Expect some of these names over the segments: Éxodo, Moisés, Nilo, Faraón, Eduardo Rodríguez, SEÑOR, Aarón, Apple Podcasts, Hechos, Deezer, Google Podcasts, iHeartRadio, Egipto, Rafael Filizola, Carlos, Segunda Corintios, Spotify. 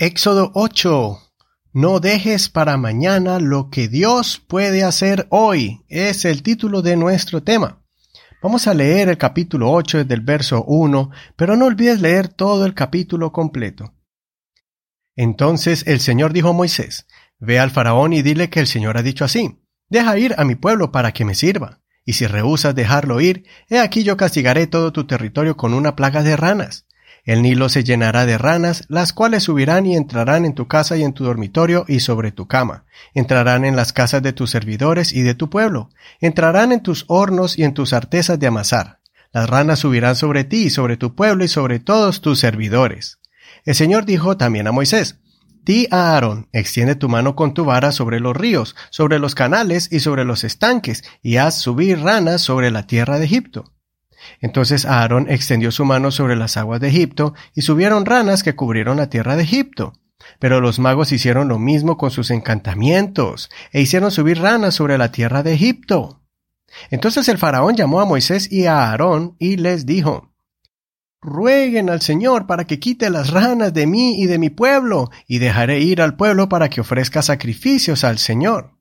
Éxodo 8. No dejes para mañana lo que Dios puede hacer hoy. Es el título de nuestro tema. Vamos a leer el capítulo 8 desde el verso 1, pero no olvides leer todo el capítulo completo. Entonces el Señor dijo a Moisés: Ve al faraón y dile que el Señor ha dicho así: Deja ir a mi pueblo para que me sirva. Y si rehusas dejarlo ir, he aquí yo castigaré todo tu territorio con una plaga de ranas. El Nilo se llenará de ranas, las cuales subirán y entrarán en tu casa y en tu dormitorio y sobre tu cama. Entrarán en las casas de tus servidores y de tu pueblo. Entrarán en tus hornos y en tus artesas de amasar. Las ranas subirán sobre ti y sobre tu pueblo y sobre todos tus servidores. El Señor dijo también a Moisés: Di a Aarón, extiende tu mano con tu vara sobre los ríos, sobre los canales y sobre los estanques, y haz subir ranas sobre la tierra de Egipto. Entonces Aarón extendió su mano sobre las aguas de Egipto, y subieron ranas que cubrieron la tierra de Egipto. Pero los magos hicieron lo mismo con sus encantamientos, e hicieron subir ranas sobre la tierra de Egipto. Entonces el faraón llamó a Moisés y a Aarón, y les dijo: Rueguen al Señor para que quite las ranas de mí y de mi pueblo, y dejaré ir al pueblo para que ofrezca sacrificios al Señor.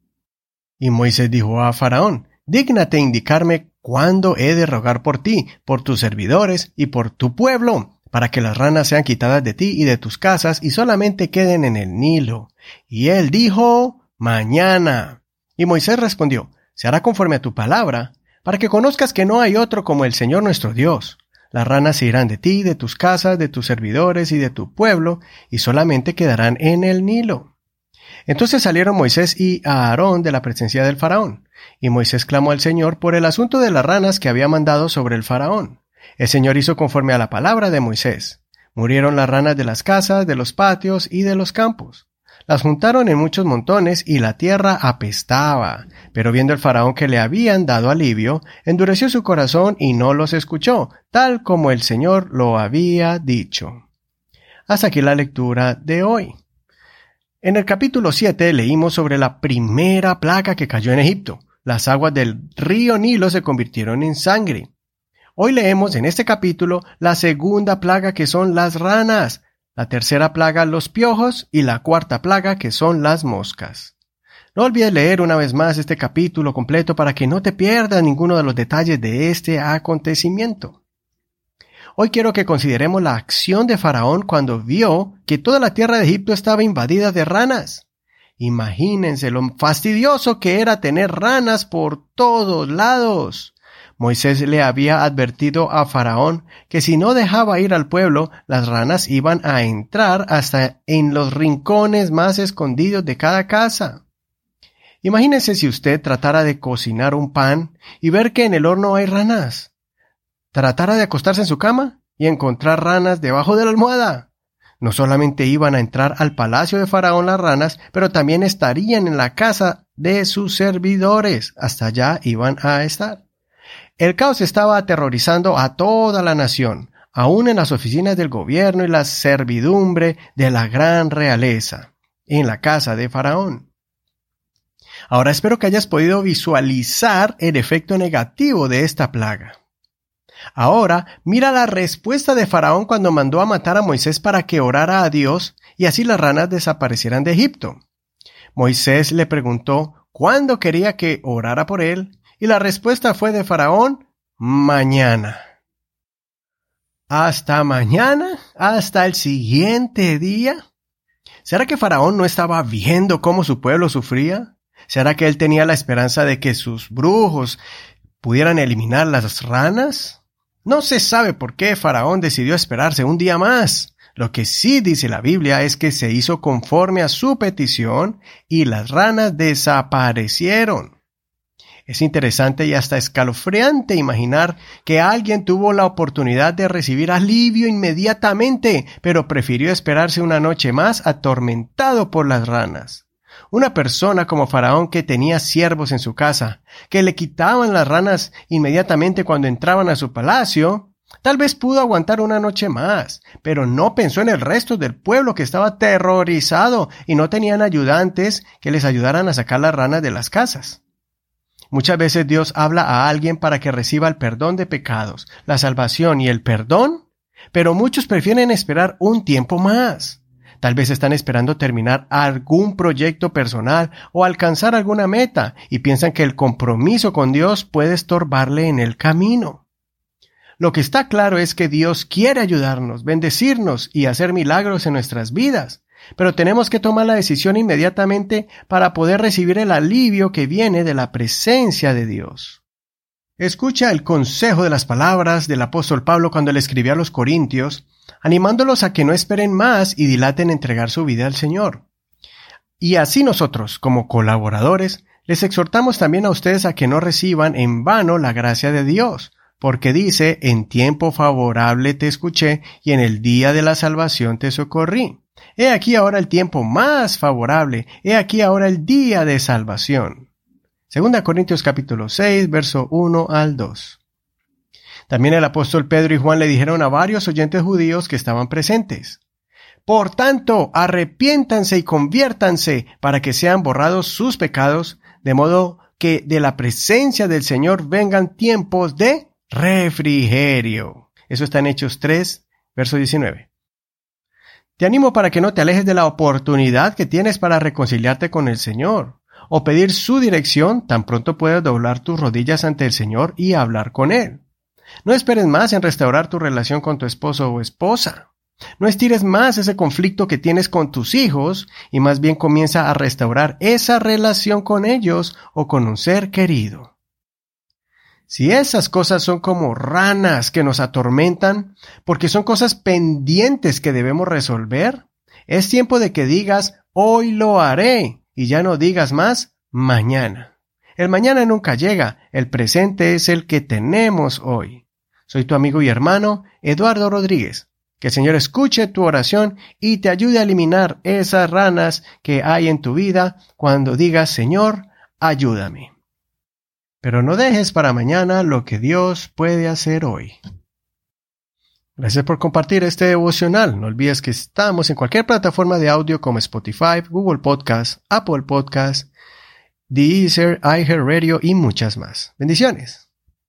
Y Moisés dijo a Faraón: Dígnate indicarme cuándo he de rogar por ti, por tus servidores y por tu pueblo, para que las ranas sean quitadas de ti y de tus casas y solamente queden en el Nilo. Y él dijo: Mañana. Y Moisés respondió: Se hará conforme a tu palabra, para que conozcas que no hay otro como el Señor nuestro Dios. Las ranas se irán de ti, de tus casas, de tus servidores y de tu pueblo, y solamente quedarán en el Nilo. Entonces salieron Moisés y Aarón de la presencia del faraón, y Moisés clamó al Señor por el asunto de las ranas que había mandado sobre el faraón. El Señor hizo conforme a la palabra de Moisés. Murieron las ranas de las casas, de los patios y de los campos. Las juntaron en muchos montones y la tierra apestaba. Pero viendo el faraón que le habían dado alivio, endureció su corazón y no los escuchó, tal como el Señor lo había dicho. Hasta aquí la lectura de hoy. En el capítulo 7 leímos sobre la primera plaga que cayó en Egipto. Las aguas del río Nilo se convirtieron en sangre. Hoy leemos en este capítulo la segunda plaga, que son las ranas, la tercera plaga, los piojos, y la cuarta plaga, que son las moscas. No olvides leer una vez más este capítulo completo para que no te pierdas ninguno de los detalles de este acontecimiento. Hoy quiero que consideremos la acción de Faraón cuando vio que toda la tierra de Egipto estaba invadida de ranas. Imagínense lo fastidioso que era tener ranas por todos lados. Moisés le había advertido a Faraón que si no dejaba ir al pueblo, las ranas iban a entrar hasta en los rincones más escondidos de cada casa. Imagínense si usted tratara de cocinar un pan y ver que en el horno hay ranas. Tratara de acostarse en su cama y encontrar ranas debajo de la almohada. No solamente iban a entrar al palacio de Faraón las ranas, pero también estarían en la casa de sus servidores. Hasta allá iban a estar. El caos estaba aterrorizando a toda la nación, aún en las oficinas del gobierno y la servidumbre de la gran realeza, en la casa de Faraón. Ahora espero que hayas podido visualizar el efecto negativo de esta plaga. Ahora, mira la respuesta de Faraón cuando mandó a matar a Moisés para que orara a Dios y así las ranas desaparecieran de Egipto. Moisés le preguntó cuándo quería que orara por él y la respuesta fue de Faraón: mañana. ¿Hasta mañana? ¿Hasta el siguiente día? ¿Será que Faraón no estaba viendo cómo su pueblo sufría? ¿Será que él tenía la esperanza de que sus brujos pudieran eliminar las ranas? No se sabe por qué Faraón decidió esperarse un día más. Lo que sí dice la Biblia es que se hizo conforme a su petición y las ranas desaparecieron. Es interesante y hasta escalofriante imaginar que alguien tuvo la oportunidad de recibir alivio inmediatamente, pero prefirió esperarse una noche más atormentado por las ranas. Una persona como Faraón que tenía siervos en su casa, que le quitaban las ranas inmediatamente cuando entraban a su palacio, tal vez pudo aguantar una noche más, pero no pensó en el resto del pueblo que estaba aterrorizado y no tenían ayudantes que les ayudaran a sacar las ranas de las casas. Muchas veces Dios habla a alguien para que reciba el perdón de pecados, la salvación y el perdón, pero muchos prefieren esperar un tiempo más. Tal vez están esperando terminar algún proyecto personal o alcanzar alguna meta y piensan que el compromiso con Dios puede estorbarle en el camino. Lo que está claro es que Dios quiere ayudarnos, bendecirnos y hacer milagros en nuestras vidas, pero tenemos que tomar la decisión inmediatamente para poder recibir el alivio que viene de la presencia de Dios. Escucha el consejo de las palabras del apóstol Pablo cuando le escribió a los corintios, animándolos a que no esperen más y dilaten entregar su vida al Señor. Y así nosotros, como colaboradores, les exhortamos también a ustedes a que no reciban en vano la gracia de Dios, porque dice, en tiempo favorable te escuché y en el día de la salvación te socorrí. He aquí ahora el tiempo más favorable, he aquí ahora el día de salvación. Segunda Corintios capítulo 6, verso 1 al 2. También el apóstol Pedro y Juan le dijeron a varios oyentes judíos que estaban presentes: por tanto, arrepiéntanse y conviértanse para que sean borrados sus pecados, de modo que de la presencia del Señor vengan tiempos de refrigerio. Eso está en Hechos 3, verso 19. Te animo para que no te alejes de la oportunidad que tienes para reconciliarte con el Señor o pedir su dirección. Tan pronto puedes doblar tus rodillas ante el Señor y hablar con Él. No esperes más en restaurar tu relación con tu esposo o esposa. No estires más ese conflicto que tienes con tus hijos y más bien comienza a restaurar esa relación con ellos o con un ser querido. Si esas cosas son como ranas que nos atormentan, porque son cosas pendientes que debemos resolver, es tiempo de que digas, hoy lo haré, y ya no digas más, mañana. El mañana nunca llega, el presente es el que tenemos hoy. Soy tu amigo y hermano, Eduardo Rodríguez. Que el Señor escuche tu oración y te ayude a eliminar esas ranas que hay en tu vida cuando digas, Señor, ayúdame. Pero no dejes para mañana lo que Dios puede hacer hoy. Gracias por compartir este devocional. No olvides que estamos en cualquier plataforma de audio como Spotify, Google Podcasts, Apple Podcasts, Deezer, iHeartRadio y muchas más. Bendiciones.